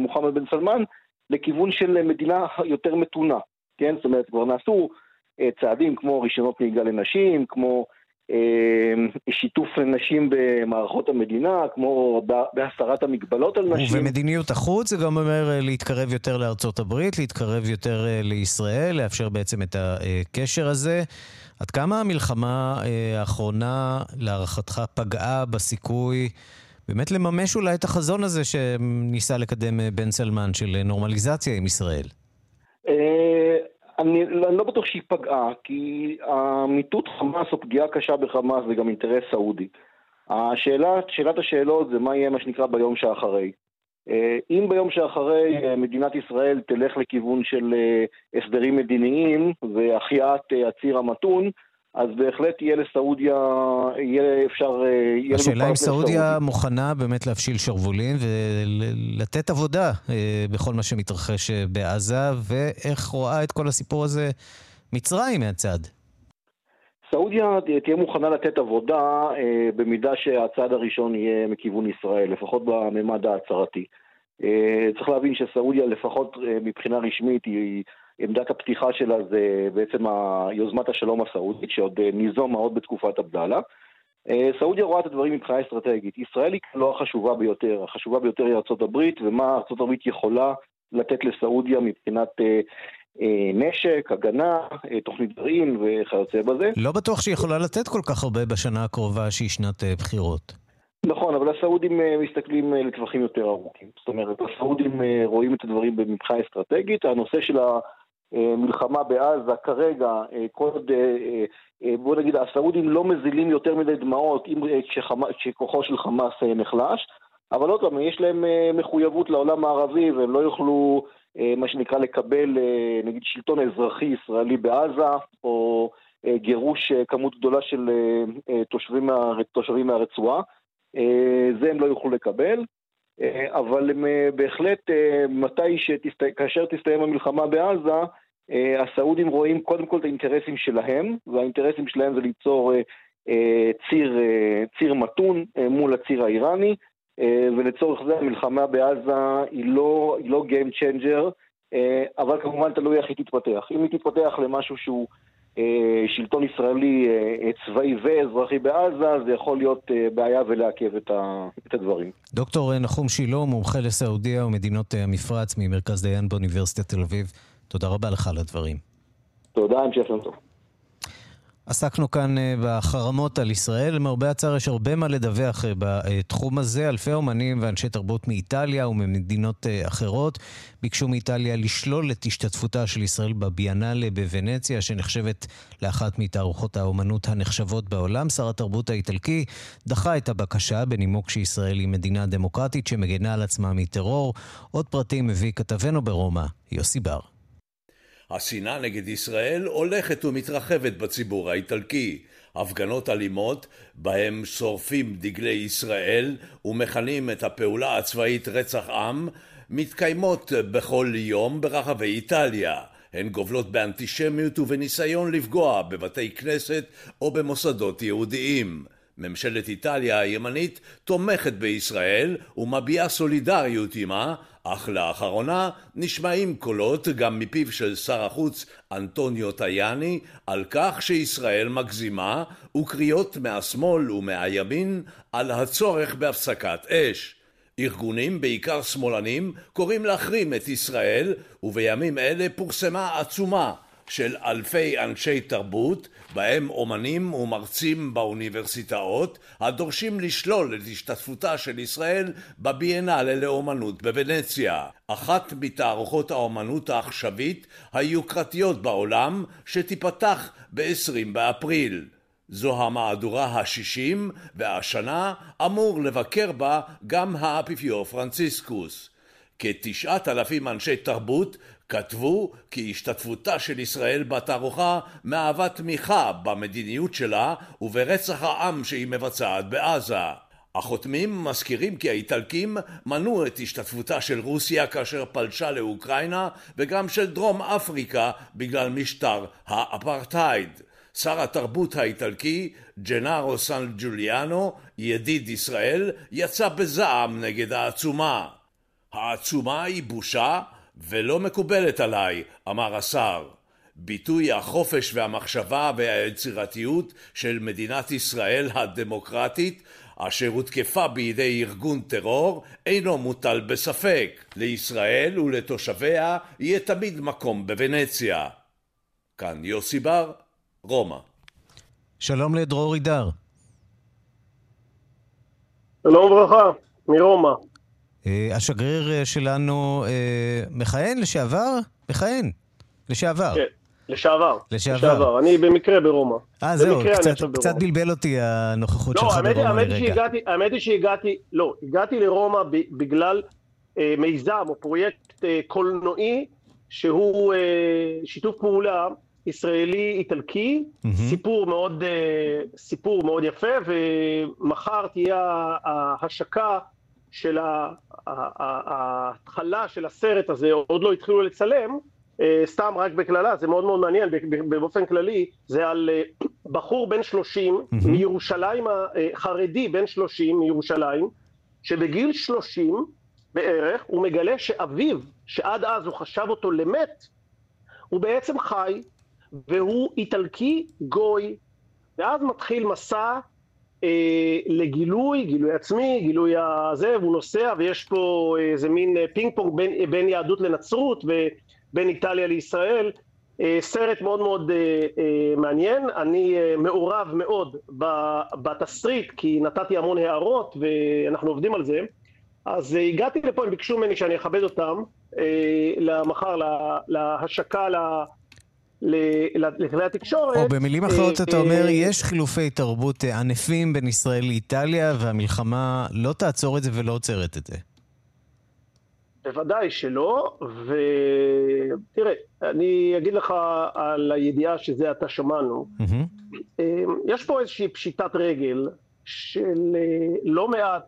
מוחמד בן סלמן, לכיוון של מדינה יותר מתונה, כן? זאת אומרת, כבר נעשו צעדים כמו רישיונות נהיגה לנשים, כמו שיתוף לנשים במערכות המדינה, כמו בהסרת המגבלות על נשים. ובמדיניות החוץ זה גם אומר להתקרב יותר לארצות הברית, להתקרב יותר לישראל, לאפשר בעצם את הקשר הזה. עד כמה המלחמה האחרונה להערכתך פגעה בסיכוי באמת לממש אולי את החזון הזה שניסה לקדם בן סלמן של נורמליזציה עם ישראל? אני לא בטוח שהיא פגעה, כי המיטוט חמאס או פגיעה קשה בחמאס זה גם אינטרס סעודי. שאלת השאלות זה מה יהיה מה שנקרא ביום שאחרי. אם ביום שאחרי מדינת ישראל תלך לכיוון של הסדרים מדיניים והחייאת הציר המתון, אז בהחלט יהיה לסעודיה, יהיה אפשר... השאלה אם סעודיה מוכנה באמת להפשיל שרוולים ולתת עבודה בכל מה שמתרחש בעזה, ואיך רואה את כל הסיפור הזה מצרים מהצד? סעודיה תהיה מוכנה לתת עבודה במידה שהצעד הראשון יהיה מכיוון ישראל, לפחות בממד ההצהרתי. צריך להבין שסעודיה לפחות מבחינה רשמית היא... עמדת הפתיחה שלה זה בעצם יוזמת השלום הסעודית, שעוד ניזום מאוד בתקופת עבדאללה. סעודיה רואה את הדברים מבחינה אסטרטגית. ישראל היא לא החשובה ביותר. החשובה ביותר היא ארצות הברית, ומה ארצות הברית יכולה לתת לסעודיה מבחינת נשק, הגנה, תוכנית גרעין וכיוצא בזה. לא בטוח שהיא יכולה לתת כל כך הרבה בשנה הקרובה שהיא שנת בחירות. נכון, אבל הסעודים מסתכלים לטווחים יותר ארוכים. זאת אומרת, הסעודים רואים את הדברים במבחינה אסטרטגית. הנושא של המלחמה בעזה כרגע, כל עוד, בוא נגיד, הסעודים לא מזילים יותר מדי דמעות כשכוחו של חמאס נחלש, אבל עוד פעם, יש להם מחויבות לעולם הערבי, והם לא יוכלו מה שנקרא לקבל נגיד שלטון אזרחי ישראלי בעזה, או גירוש כמות גדולה של תושבים, תושבים מהרצועה, זה הם לא יוכלו לקבל, אבל בהחלט מתי שתסתי, כאשר תסתיים המלחמה בעזה, הסעודים רואים קודם כל את האינטרסים שלהם, והאינטרסים שלהם זה ליצור ציר, ציר מתון מול הציר האיראני, ולצורך זה המלחמה בעזה היא לא, היא לא game changer, אבל כמובן תלוי איך היא תתפתח. אם היא תתפתח למשהו שהוא שלטון ישראלי צבאי ואזרחי בעזה, זה יכול להיות בעיה ולעכב את הדברים. דוקטור נחום שילה, מומחה לסעודיה ומדינות המפרץ ממרכז דיין באוניברסיטת תל אביב, תודה רבה לך על הדברים. תודה, המשך יום טוב. עסקנו כאן בחרמות על ישראל, מרבה הצער יש הרבה מה לדווח בתחום הזה, אלפי אומנים ואנשי תרבות מאיטליה וממדינות אחרות ביקשו מאיטליה לשלול את השתתפותה של ישראל בביאנלה בוונציה, שנחשבת לאחת מתערוכות האומנות הנחשבות בעולם. שר התרבות האיטלקי דחה את הבקשה בנימוק שישראל היא מדינה דמוקרטית שמגנה על עצמה מטרור. עוד פרטים מביא כתבנו ברומא, יוסי בר. השנאה נגד ישראל הולכת ומתרחבת בציבור האיטלקי. הפגנות אלימות בהם שורפים דגלי ישראל ומכנים את הפעולה הצבאית רצח עם מתקיימות בכל יום ברחבי איטליה. הן גובלות באנטישמיות ובניסיון לפגוע בבתי כנסת או במוסדות יהודיים. ממשלת איטליה הימנית תומכת בישראל ומביעה סולידריות עימה, אך לאחרונה נשמעים קולות גם מפיו של שר החוץ אנטוניו טייאני על כך שישראל מגזימה, וקריאות מהשמאל ומהימין על הצורך בהפסקת אש. ארגונים, בעיקר שמאלנים, קוראים להחרים את ישראל, ובימים אלה פורסמה עצומה של אלפי אנשי תרבות, בהם אומנים ומרצים באוניברסיטאות, הדורשים לשלול את השתתפותה של ישראל בביאנלה לאומנות בוונציה, אחת מתערוכות האומנות העכשווית היוקרתיות בעולם, שתיפתח ב-עשרים באפריל. זו המהדורה ה-שישים, והשנה אמור לבקר בה גם האפיפיור פרנציסקוס. כתשעת אלפים אנשי תרבות כתבו כי השתתפותה של ישראל בתערוכה מהווה תמיכה במדיניות שלה וברצח העם שהיא מבצעת בעזה. החותמים מזכירים כי האיטלקים מנעו את השתתפותה של רוסיה כאשר פלשה לאוקראינה, וגם של דרום אפריקה בגלל משטר האפרטייד. שר התרבות האיטלקי ג'נארו סנג'וליאנו, ידיד ישראל, יצא בזעם נגד העצומה. העצומה היא בושה ולא מקובלת עליי, אמר השר. ביטוי החופש והמחשבה והיצירתיות של מדינת ישראל הדמוקרטית, אשר הותקפה בידי ארגון טרור, אינו מוטל בספק. לישראל ולתושביה יהיה תמיד מקום בוונציה. כאן יוסי בר, רומא. שלום לדרור אידר. שלום וברכה, מרומא. השגריר שלנו מכהן לשעבר? מכהן, לשעבר. כן, לשעבר. לשעבר. אני במקרה ברומא. אה, זהו, קצת בלבל אותי הנוכחות שלך ברומא לרגע. האמת היא שהגעתי, לא, הגעתי לרומא בגלל מיזם או פרויקט קולנועי, שהוא שיתוף פעולה ישראלי-איטלקי, סיפור מאוד, סיפור מאוד יפה, ומחר תהיה ההשקה של ההתחלה של הסרט הזה. עוד לא התחילו לצלם, סתם רק בכללה, זה מאוד מאוד מעניין, באופן כללי, זה על בחור בן שלושים, מירושלים, חרדי בן שלושים מירושלים, שבגיל שלושים בערך, הוא מגלה שאביו, שעד אז הוא חשב אותו למת, הוא בעצם חי, והוא איטלקי גוי, ואז מתחיל מסע, לגילוי, גילוי עצמי, גילוי הזה, והוא נוסע, ויש פה איזה מין פינג פונג בין, בין יהדות לנצרות ובין איטליה לישראל. סרט מאוד מאוד מעניין. אני מעורב מאוד בתסריט, כי נתתי המון הערות ואנחנו עובדים על זה. אז הגעתי לפה, הם ביקשו ממני שאני אכבד אותם למחר, להשקה, לה... לכלי התקשורת. או במילים אחרות אתה אומר, יש חילופי תרבות ענפים בין ישראל לאיטליה, והמלחמה לא תעצור את זה ולא עוצרת את זה. בוודאי שלא, ותראה, אני אגיד לך על הידיעה שזה אתה שמענו, mm-hmm. יש פה איזושהי פשיטת רגל של לא מעט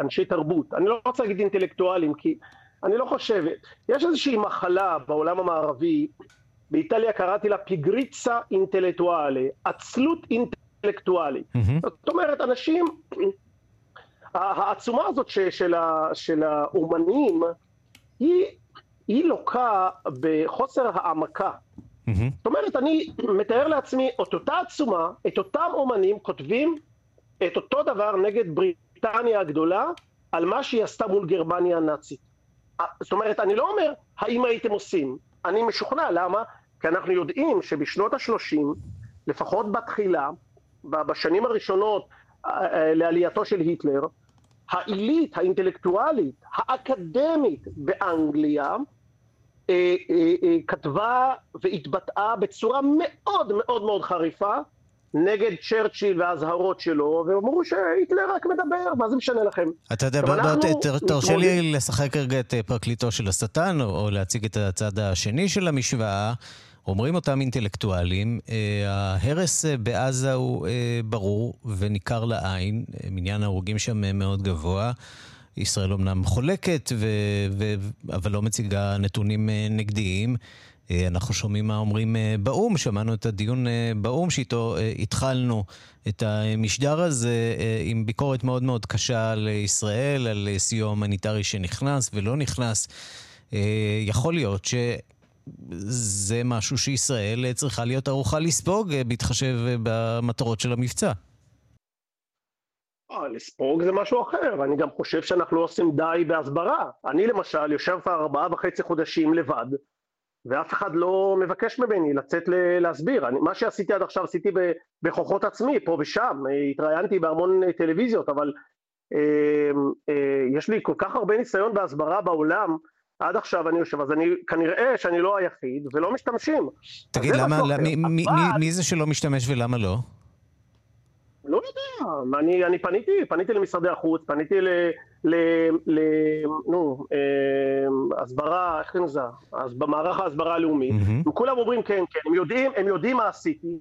אנשי תרבות, אני לא רוצה להגיד אינטלקטואלים, כי אני לא חושב, יש איזושהי מחלה בעולם המערבי, באיטליה קראתי לה פיגריצה אינטלקטואלי, עצלות אינטלקטואלי, mm-hmm. זאת אומרת, אנשים... העצומה הזאת של, של האומנים, היא, היא לוקה בחוסר העמקה. Mm-hmm. זאת אומרת, אני מתאר לעצמי את אותה עצומה, את אותם אומנים כותבים את אותו דבר נגד בריטניה הגדולה, על מה שהיא עשתה מול גרמניה הנאצית. זאת אומרת, אני לא אומר, האם הייתם עושים? אני משוכנע, למה? כי אנחנו יודעים שבשנות ה-שלושים, לפחות בתחילה, בשנים הראשונות, לעלייתו של היטלר, העילית, האינטלקטואלית, האקדמית באנגליה, אה, אה, אה, כתבה והתבטאה בצורה מאוד מאוד מאוד חריפה נגד צ'רצ'יל וההזהרות שלו, ואמרו שהיטלר רק מדבר, מה זה משנה לכם? אתה יודע, תרשה לי לשחק רגע את פרקליטו של השטן, או, או להציג את הצד השני של המשוואה, אומרים אותם אינטלקטואלים, ההרס בעזה הוא ברור וניכר לעין, מניין ההרוגים שם מאוד גבוה, ישראל אומנם חולקת, אבל לא מציגה נתונים נגדיים, אנחנו שומעים מה אומרים באום, שמענו את הדיון באום, שאיתו התחלנו את המשדר הזה, עם ביקורת מאוד מאוד קשה על ישראל, על סיוע הומניטרי שנכנס ולא נכנס, יכול להיות ש... זה משהו שישראל צריכה להיות ערוכה לספוג, בהתחשב במטרות של המבצע. לספוג זה משהו אחר, אני גם חושב שאנחנו לא עושים די בהסברה. אני למשל יושב כבר ארבעה וחצי חודשים לבד, ואף אחד לא מבקש ממני לצאת להסביר. מה שעשיתי עד עכשיו עשיתי בכוחות עצמי, פה ושם, התראיינתי בהמון טלוויזיות, אבל יש לי כל כך הרבה ניסיון בהסברה בעולם, עד עכשיו אני יושב, אז אני, כנראה שאני לא היחיד, ולא משתמשים. תגיד, למה, למה, מי, מי, מי זה שלא משתמש ולמה לא? לא יודע, אני, אני פניתי, פניתי למשרדי החוץ, פניתי ל, ל, ל, נו, הסברה, איך זה? במערך ההסברה הלאומית, וכולם אומרים כן, כן, הם יודעים, הם יודעים מה עשיתי,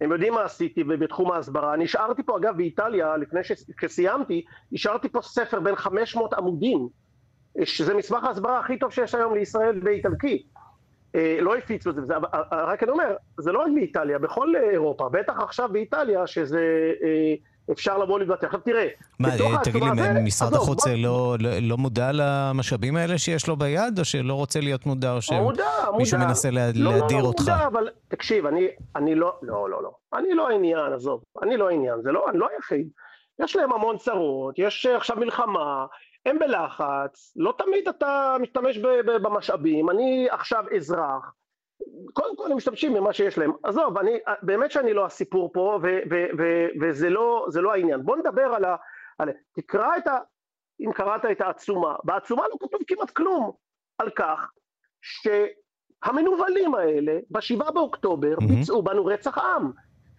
הם יודעים מה עשיתי בתחום ההסברה. אני השארתי פה, אגב, באיטליה, לפני שסיימתי, השארתי פה ספר בין חמש מאות עמודים, שזה מסמך ההסברה הכי טוב שיש היום לישראל באיטלקי. לא הפיצו את זה, רק אני אומר, זה לא רק באיטליה, בכל אירופה, בטח עכשיו באיטליה, שזה אפשר לבוא לבטא. עכשיו תראה, תגיד לי, משרד החוץ לא מודע למשאבים האלה שיש לו ביד, או שלא רוצה להיות מודע, או שמישהו מנסה להדיר אותך? לא, לא, לא, מודע, אבל תקשיב, אני לא, לא, לא, לא, אני לא העניין, עזוב, אני לא העניין, זה לא, אני לא היחיד. יש להם המון צרות, יש עכשיו מלחמה, הם בלחץ, לא תמיד אתה משתמש במשאבים, אני עכשיו אזרח, קודם כל הם משתמשים ממה שיש להם. עזוב, אני, באמת שאני לא הסיפור פה, ו, ו, ו, וזה לא, זה לא העניין. בוא נדבר על ה... על, תקרא את ה... אם קראת את העצומה, בעצומה לא כתוב כמעט כלום על כך שהמנוולים האלה בשבעה באוקטובר mm-hmm. ביצעו בנו רצח עם,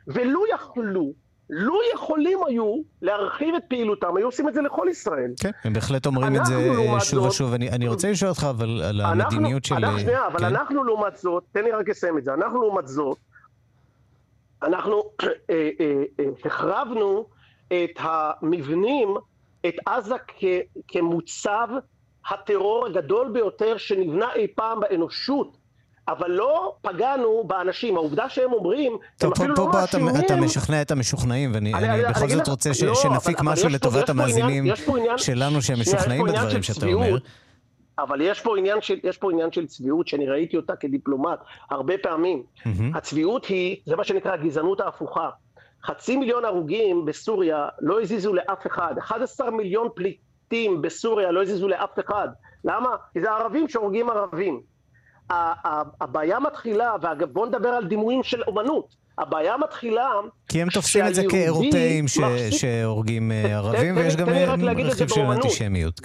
ולו יכלו, לא יכולים היו להרחיב את פעילותם, היו עושים את זה לכל ישראל. כן, הם בהחלט אומרים את זה שוב ושוב. אני, אני רוצה לשאול אותך אבל על המדיניות של... אנחנו, שנייה, אבל אנחנו לעומת זאת, תן לי רק לסיים את זה, אנחנו לעומת זאת, אנחנו החרבנו את המבנים, את עזה כמוצב הטרור הגדול ביותר שנבנה אי פעם באנושות. אבל לא פגענו באנשים, העובדה שהם אומרים, טוב, הם פה בא, אתה, אתה משכנע את המשוכנעים, ואני אני, אני, בכל אני זאת רוצה ש, לא, שנפיק אבל, משהו אבל לטובת פה, המאזינים פה עניין, שלנו שהם משוכנעים בדברים שאתה צביעות, אומר. אבל יש פה, עניין של, יש פה עניין של צביעות, שאני ראיתי אותה כדיפלומט הרבה פעמים. Mm-hmm. הצביעות היא, זה מה שנקרא הגזענות ההפוכה. חצי מיליון הרוגים בסוריה לא הזיזו לאף אחד, אחד עשר מיליון פליטים בסוריה לא הזיזו לאף אחד. למה? כי זה ערבים שהורגים ערבים. הבעיה מתחילה, ובוא נדבר על דימויים של אומנות, הבעיה מתחילה... כי הם תופסים את זה כאירופאים שהורגים ערבים, ויש גם רכיב של אנטישמיות.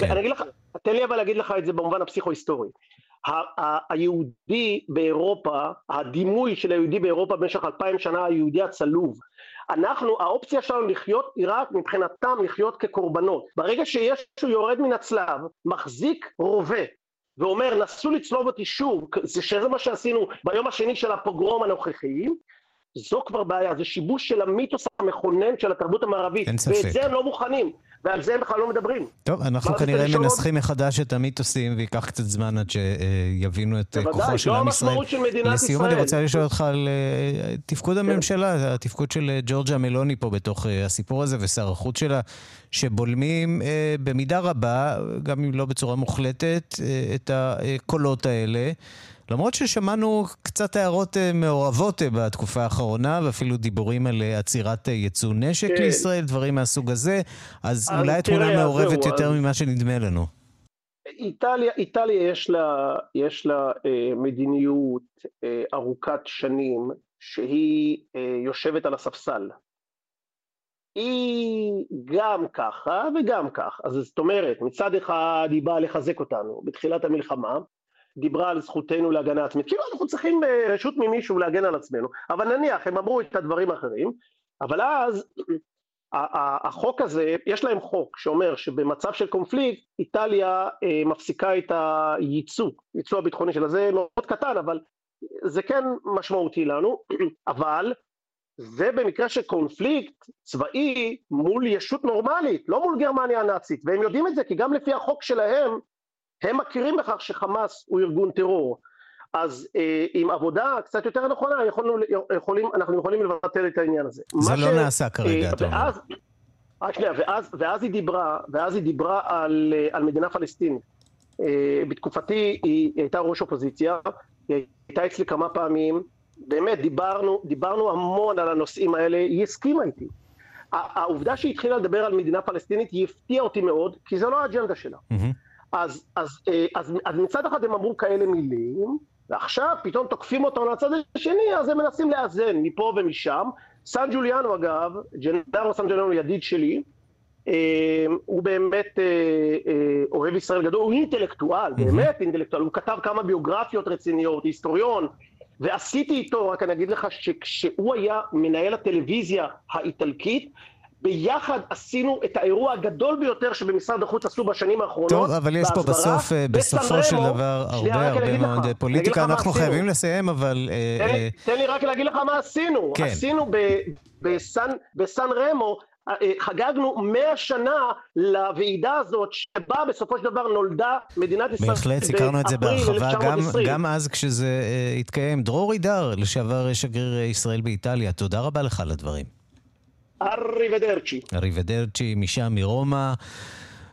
תן לי אבל להגיד לך את זה במובן הפסיכו-היסטורי. היהודי באירופה, הדימוי של היהודי באירופה במשך אלפיים שנה, היהודי הצלוב, אנחנו, האופציה שלנו לחיות עיראק, מבחינתם לחיות כקורבנות. ברגע שיש שהוא יורד מן הצלב, מחזיק רובה, ואומר, נסו לצלוב אותי שוב, שזה מה שעשינו ביום השני של הפוגרום הנוכחי, זו כבר בעיה, זה שיבוש של המיתוס המכונן של התרבות המערבית, ואת זה הם לא מוכנים, ועל זה הם בכלל לא מדברים. טוב, אנחנו כנראה מנסחים מחדש את המיתוסים, ויקח קצת זמן עד שיבינו את כוחו של עם ישראל. לסיום, אני רוצה לשאול אותך על תפקוד הממשלה, התפקוד של ג'ורג'ה מלוני פה בתוך הסיפור הזה, ושר החוץ שלה, שבולמים במידה רבה, גם אם לא בצורה מוחלטת, את הקולות האלה, למרות ששמענו קצת הערות מעורבות בתקופה האחרונה, ואפילו דיבורים על עצירת ייצוא נשק לישראל, דברים מהסוג הזה, אז אולי התמונה מעורבת יותר ממה שנדמה לנו. איטליה, איטליה יש לה, יש לה מדיניות ארוכת שנים, שהיא יושבת על הספסל. היא גם ככה וגם כך. אז זאת אומרת, מצד אחד היא באה לחזק אותנו בתחילת המלחמה, דיברה על זכותנו להגנה עצמית, כאילו אנחנו צריכים רשות ממישהו להגן על עצמנו, אבל נניח, הם אמרו את הדברים האחרים, אבל אז החוק הזה, יש להם חוק שאומר שבמצב של קונפליקט, איטליה מפסיקה את הייצוא, ייצוא הביטחוני שלה, זה מאוד קטן, אבל זה כן משמעותי לנו, אבל זה במקרה של קונפליקט צבאי מול ישות נורמלית, לא מול גרמניה הנאצית, והם יודעים את זה, כי גם לפי החוק שלהם, הם מכירים בכך שחמאס הוא ארגון טרור, אז אה, עם עבודה קצת יותר נכונה, יכולנו, יכולים, אנחנו יכולים לבטל את העניין הזה. זה לא ש... נעשה כרגע, אה, אתה אומר. ואז, שנייה, ואז, ואז, היא דיברה, ואז היא דיברה על, על מדינה פלסטינית. אה, בתקופתי היא הייתה ראש אופוזיציה, היא הייתה אצלי כמה פעמים, באמת דיברנו, דיברנו המון על הנושאים האלה, היא הסכימה איתי. העובדה שהיא התחילה לדבר על מדינה פלסטינית, היא הפתיעה אותי מאוד, כי זה לא האג'נדה שלה. Mm-hmm. אז, אז, אז, אז מצד אחד הם אמרו כאלה מילים, ועכשיו פתאום תוקפים אותנו לצד השני, אז הם מנסים לאזן מפה ומשם. סנג'וליאנו אגב, ג'נרו סנג'וליאנו ידיד שלי, הוא באמת אוהב ישראל גדול, הוא אינטלקטואל, באמת אינטלקטואל, הוא כתב כמה ביוגרפיות רציניות, היסטוריון, ועשיתי איתו, רק אני אגיד לך שכשהוא היה מנהל הטלוויזיה האיטלקית, ביחד עשינו את האירוע הגדול ביותר שבמשרד החוץ עשו בשנים האחרונות. טוב, אבל יש פה בסוף, בסופו של דבר, הרבה הרבה מאוד פוליטיקה. אנחנו חייבים לסיים, אבל... תן לי רק להגיד לך מה עשינו. עשינו בסן רמו, חגגנו מאה שנה לוועידה הזאת, שבה בסופו של דבר נולדה מדינת ישראל. בהחלט, סיכרנו את זה בהרחבה, גם אז כשזה התקיים. דרור אידר, לשעבר שגריר ישראל באיטליה, תודה רבה לך על הדברים. אריבדרצ'י. אריבדרצ'י, משם מרומא.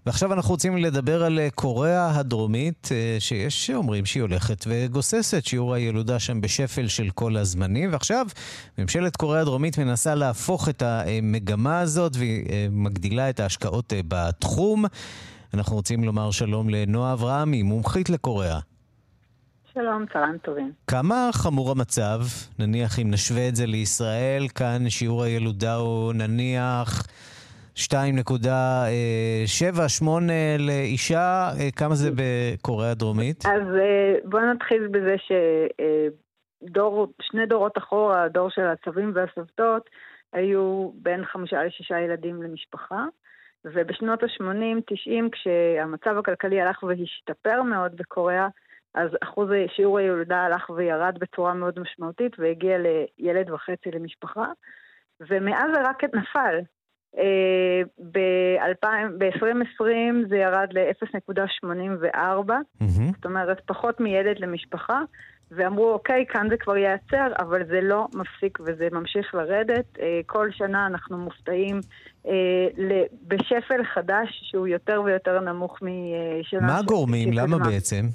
ועכשיו אנחנו רוצים לדבר על קוריאה הדרומית, שיש שאומרים שהיא הולכת וגוססת, שיעור הילודה שם בשפל של כל הזמנים, ועכשיו ממשלת קוריאה הדרומית מנסה להפוך את המגמה הזאת, והיא מגדילה את ההשקעות בתחום. אנחנו רוצים לומר שלום לנועה אברהמי, מומחית לקוריאה. שלום, צהריים טובים. כמה חמור המצב, נניח אם נשווה את זה לישראל, כאן שיעור הילודה הוא נניח שתיים נקודה שבע שמונה לאישה, כמה זה בקוריאה הדרומית? אז בואו נתחיל בזה ששני דורות אחורה, הדור של הסבים והסבתות, היו בין חמישה לשישה ילדים למשפחה, ובשנות ה-שמונים תשעים, כשהמצב הכלכלי הלך והשתפר מאוד בקוריאה, אז אחוז שיעור הילודה הלך וירד בצורה מאוד משמעותית, והגיע לילד וחצי למשפחה, ומאז רק נפל. ב-עשרים עשרים זה ירד ל-אפס נקודה שמונים וארבע, זאת אומרת פחות מילד למשפחה, ואמרו אוקיי, כאן זה כבר ייעצר, אבל זה לא מפסיק וזה ממשיך לרדת. כל שנה אנחנו מופתעים בשפל חדש, שהוא יותר ויותר נמוך משנה. מה גורמים? למה בעצם?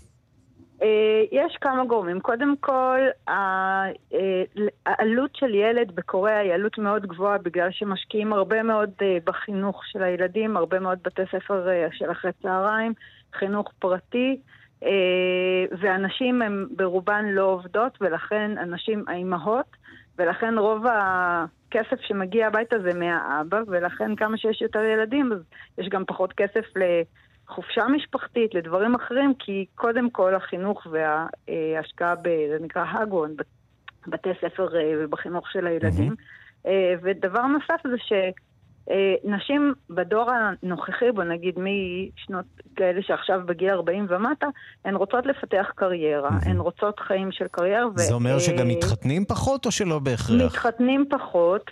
יש כמה גורמים. קודם כל, העלות של ילד בקוריאה היא עלות מאוד גבוהה, בגלל שמשקיעים הרבה מאוד בחינוך של הילדים, הרבה מאוד בתי ספר של אחרי צהריים, חינוך פרטי, ואנשים הם ברובן לא עובדות, ולכן אנשים האימהות, ולכן רוב הכסף שמגיע הביתה זה מהאבא, ולכן כמה שיש יותר ילדים, אז יש גם פחות כסף ל... חופשה משפחתית, לדברים אחרים, כי קודם כל החינוך וההשקעה, זה נקרא הגון, בתי ספר ובחינוך של הילדים, ודבר נוסף זה שנשים בדור הנוכחי, בוא נגיד משנות כאלה שעכשיו בגיל ארבעים ומטה, הן רוצות לפתח קריירה, הן רוצות חיים של קריירה. זה אומר שגם מתחתנים פחות או שלא בהכרח? מתחתנים פחות,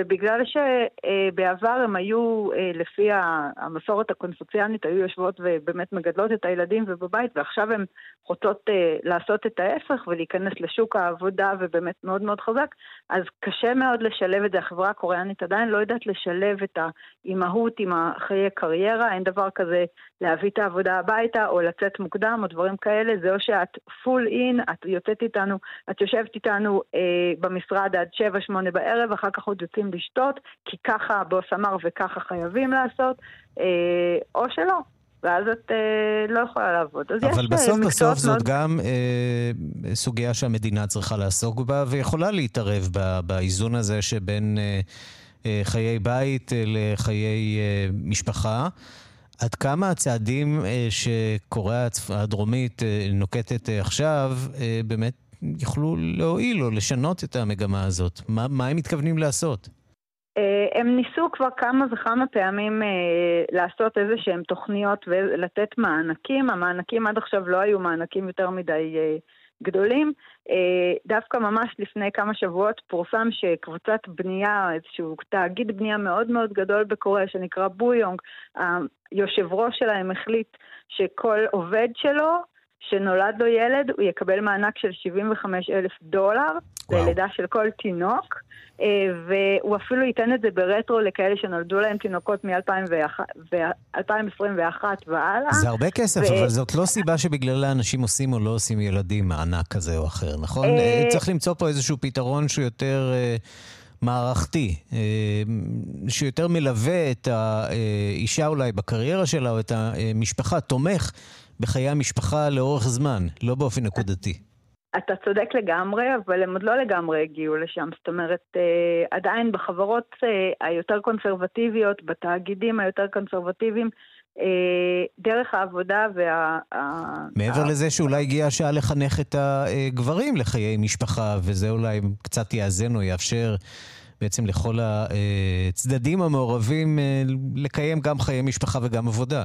ובגלל שבעבר הם היו, לפי המסורת הקונפוציאנית, היו יושבות ובאמת מגדלות את הילדים ובבית, ועכשיו הן רוצות לעשות את ההפך ולהיכנס לשוק העבודה ובאמת מאוד מאוד חזק, אז קשה מאוד לשלב את זה. החברה הקוריאנית עדיין לא יודעת לשלב את האימהות עם החיי קריירה, אין דבר כזה להביא את העבודה הביתה או לצאת מוקדם או דברים כאלה, זה או שאת פול אין, את יוצאת איתנו, את יושבת איתנו אה, במשרד עד שבע שמונה בערב, אחר כך עוד יוצאים לשתות, כי ככה בוס אמר וככה חייבים לעשות, אה, או שלא. ואז את אה, לא יכולה לעבוד. אבל בסוף בסוף זאת מאוד... גם אה, סוגיה שהמדינה צריכה לעסוק בה, ויכולה להתערב ב, באיזון הזה שבין אה, אה, חיי בית אה, לחיי אה, משפחה. עד כמה הצעדים אה, שקוריאה הדרומית אה, נוקטת אה, עכשיו, אה, באמת יכלו להועיל או לשנות את המגמה הזאת? מה, מה הם מתכוונים לעשות? הם ניסו כבר כמה וכמה פעמים לעשות איזה שהם תוכניות ולתת מענקים. המענקים עד עכשיו לא היו מענקים יותר מדי גדולים. דווקא ממש לפני כמה שבועות פורסם שקבוצת בנייה, איזשהו תאגיד בנייה מאוד מאוד גדול בקוריאה שנקרא בויונג, היושב ראש שלהם החליט שכל עובד שלו, שנולד לו ילד, הוא יקבל מענק של שבעים וחמישה אלף דולר, זה לידה של כל תינוק, והוא אפילו ייתן את זה ברטרו לכאלה שנולדו להם תינוקות מ-אלפיים עשרים ואחת והלאה. זה הרבה כסף, ו... אבל זאת לא סיבה שבגללה אנשים עושים או לא עושים ילדים מענק כזה או אחר, נכון? צריך למצוא פה איזשהו פתרון שהוא יותר מערכתי, שיותר מלווה את האישה אולי בקריירה שלה או את המשפחה, תומך בחיי המשפחה לאורך זמן, לא באופן נקודתי. אתה צודק לגמרי, אבל הם עוד לא לגמרי הגיעו לשם. זאת אומרת, עדיין בחברות היותר קונסרבטיביות, בתאגידים היותר קונסרבטיביים, דרך העבודה וה... מעבר לזה שאולי הגיעה השעה לחנך את הגברים לחיי משפחה, וזה אולי קצת יאזן או יאפשר בעצם לכל הצדדים המעורבים לקיים גם חיי משפחה וגם עבודה.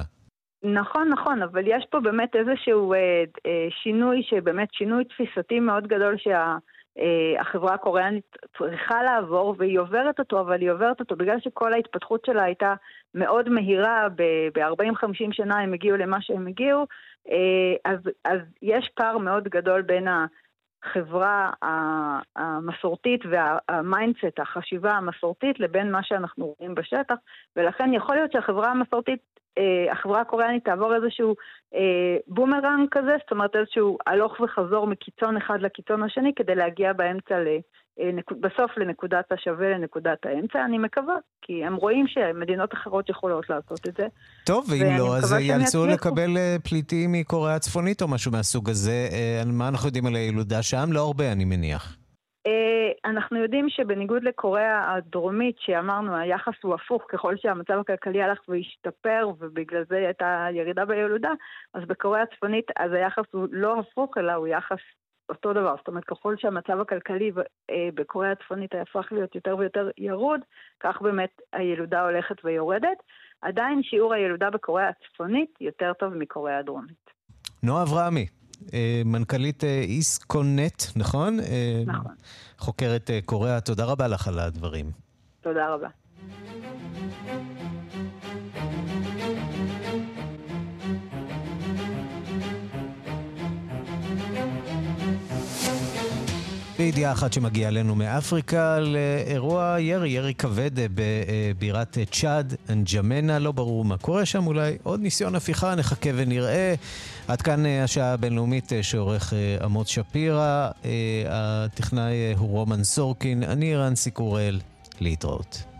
נכון, נכון, אבל יש פה באמת איזשהו אה, אה, שינוי, שבאמת שינוי תפיסתי מאוד גדול שהחברה אה, הקוריאנית צריכה לעבור, והיא עוברת אותו, אבל היא עוברת אותו בגלל שכל ההתפתחות שלה הייתה מאוד מהירה, ב-ארבעים חמישים שנה הם הגיעו למה שהם הגיעו, אה, אז, אז יש פער מאוד גדול בין ה... חברה המסורתית והמיינדסט, החשיבה המסורתית, לבין מה שאנחנו רואים בשטח, ולכן יכול להיות שהחברה המסורתית, החברה הקוריאנית תעבור איזשהו בומרנג כזה, זאת אומרת איזשהו הלוך וחזור מקיצון אחד לקיצון השני, כדי להגיע באמצע בסוף לנקודת השווה, לנקודת האמצע, אני מקווה, כי הם רואים שמדינות אחרות יכולות לעשות את זה. טוב, ואם לא, אז יאלצו לקבל פליטים מקוריאה הצפונית או משהו מהסוג הזה. מה אנחנו יודעים על הילודה שם? לא הרבה, אני מניח. אנחנו יודעים שבניגוד לקוריאה הדרומית, שאמרנו, היחס הוא הפוך, ככל שהמצב הכלכלי הלך והשתפר, ובגלל זה הייתה ירידה בילודה, אז בקוריאה הצפונית, אז היחס הוא לא הפוך, אלא הוא יחס אותו דבר. זאת אומרת, ככל שהמצב הכלכלי בקוריאה הצפונית הפך להיות יותר ויותר ירוד, כך באמת הילודה הולכת ויורדת. עדיין שיעור הילודה בקוריאה הצפונית יותר טוב מקוריאה הדרומית. נועה אברהמי, מנכ"לית איסקונט, נכון? נכון. חוקרת קוריאה, תודה רבה לך על הדברים. תודה רבה. בידיעה אחת שמגיעה אלינו מאפריקה, לאירוע ירי, ירי כבד בבירת צ'אד, אנג'מנה, לא ברור מה קורה שם, אולי עוד ניסיון הפיכה, נחכה ונראה. עד כאן השעה הבינלאומית שעורך עמוס שפירא, הטכנאי הוא רומן סורקין, אני ערן סיקורל, להתראות.